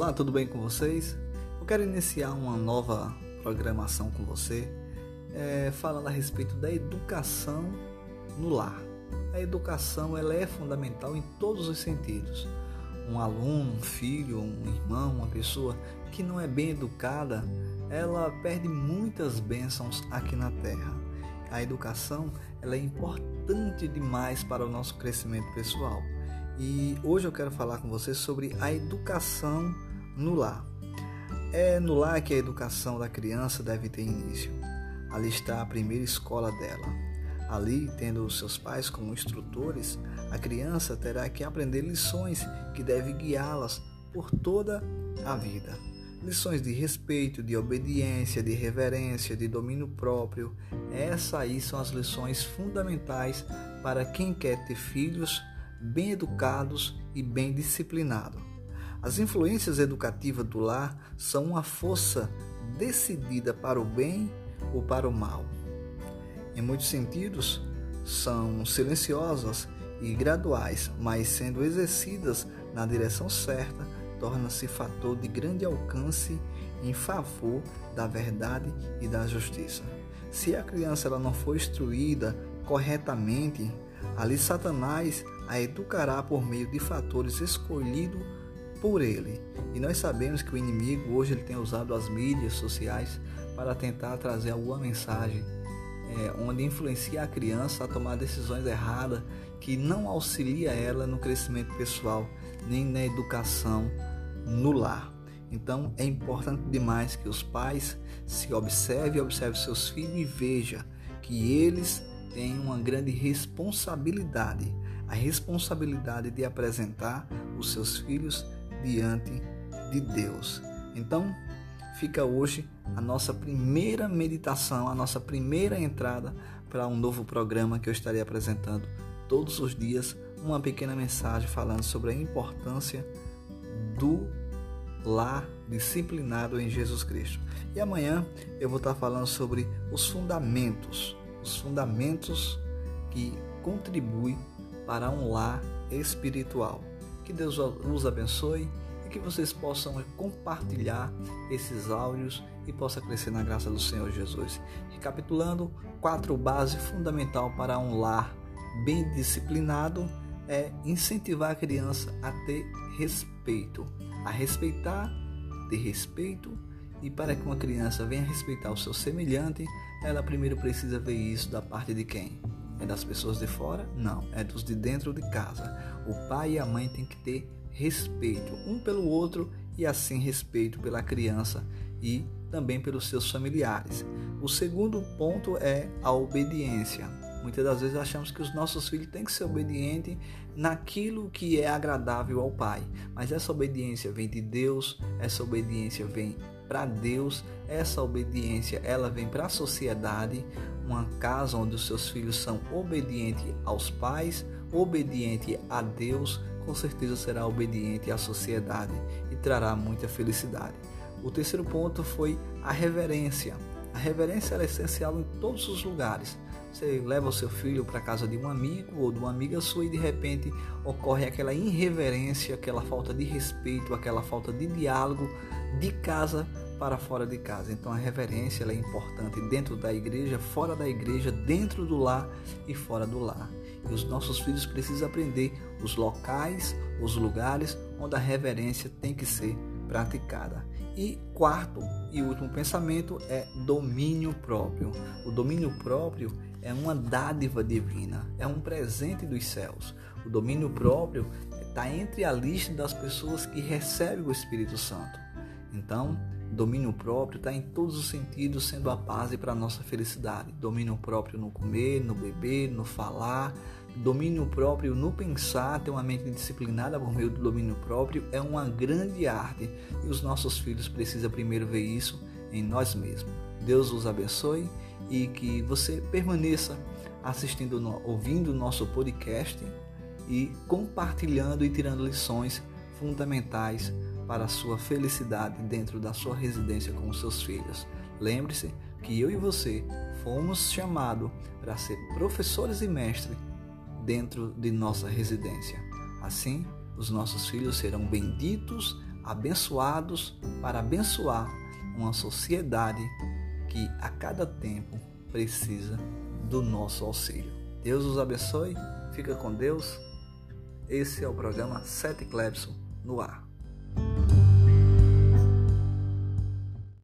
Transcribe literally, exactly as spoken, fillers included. Olá, tudo bem com vocês? Eu quero iniciar uma nova programação com você, é, falando a respeito da educação no lar. A educação ela é fundamental em todos os sentidos. Um aluno, um filho, um irmão, uma pessoa que não é bem educada, ela perde muitas bênçãos aqui na Terra. A educação ela é importante demais para o nosso crescimento pessoal. E hoje eu quero falar com você sobre a educação no lar. É no lar que a educação da criança deve ter início. Ali está a primeira escola dela. Ali, tendo os seus pais como instrutores, a criança terá que aprender lições que devem guiá-las por toda a vida. Lições de respeito, de obediência, de reverência, de domínio próprio. Essas aí são as lições fundamentais para quem quer ter filhos bem educados e bem disciplinados. As influências educativas do lar são uma força decidida para o bem ou para o mal. Em muitos sentidos, são silenciosas e graduais, mas sendo exercidas na direção certa, torna-se fator de grande alcance em favor da verdade e da justiça. Se a criança ela não for instruída corretamente, ali Satanás a educará por meio de fatores escolhidos por ele. E nós sabemos que o inimigo hoje ele tem usado as mídias sociais para tentar trazer alguma mensagem é, onde influencia a criança a tomar decisões erradas que não auxilia ela no crescimento pessoal nem na educação no lar. Então é importante demais que os pais se observem, observem seus filhos e vejam que eles têm uma grande responsabilidade, a responsabilidade de apresentar os seus filhos diante de Deus. Então, fica hoje a nossa primeira meditação, a nossa primeira entrada para um novo programa que eu estarei apresentando todos os dias, uma pequena mensagem falando sobre a importância do lar disciplinado em Jesus Cristo. E amanhã eu vou estar falando sobre os fundamentos, os fundamentos que contribuem para um lar espiritual. Que Deus nos abençoe e que vocês possam compartilhar esses áudios e possa crescer na graça do Senhor Jesus. Recapitulando, quatro bases fundamentais para um lar bem disciplinado é incentivar a criança a ter respeito, a respeitar, ter respeito. E para que uma criança venha respeitar o seu semelhante, ela primeiro precisa ver isso da parte de quem? É das pessoas de fora? Não, é dos de dentro de casa. O pai e a mãe têm que ter respeito um pelo outro e assim respeito pela criança e também pelos seus familiares. O segundo ponto é a obediência. Muitas das vezes achamos que os nossos filhos têm que ser obedientes naquilo que é agradável ao pai. Mas essa obediência vem de Deus, essa obediência vem para Deus, essa obediência ela vem para a sociedade, uma casa onde os seus filhos são obedientes aos pais, obedientes a Deus, com certeza será obediente à sociedade e trará muita felicidade. O terceiro ponto foi a reverência. A reverência é essencial em todos os lugares. Você leva o seu filho para a casa de um amigo ou de uma amiga sua e de repente ocorre aquela irreverência, aquela falta de respeito, aquela falta de diálogo de casa para fora de casa. Então a reverência ela é importante dentro da igreja, fora da igreja, dentro do lar e fora do lar. E os nossos filhos precisam aprender os locais, os lugares onde a reverência tem que ser praticada. E quarto e último pensamento é domínio próprio. O domínio próprio é uma dádiva divina, é um presente dos céus. O domínio próprio está entre a lista das pessoas que recebem o Espírito Santo. Então, domínio próprio está em todos os sentidos sendo a base para a nossa felicidade. Domínio próprio no comer, no beber, no falar. Domínio próprio no pensar, ter uma mente disciplinada por meio do domínio próprio é uma grande arte. E os nossos filhos precisam primeiro ver isso em nós mesmos. Deus os abençoe e que você permaneça assistindo, ouvindo o nosso podcast e compartilhando e tirando lições fundamentais para a sua felicidade dentro da sua residência com os seus filhos. Lembre-se que eu e você fomos chamados para ser professores e mestres dentro de nossa residência. Assim, os nossos filhos serão benditos, abençoados para abençoar uma sociedade que a cada tempo precisa do nosso auxílio. Deus os abençoe, fica com Deus. Esse é o programa sete Clébson no ar.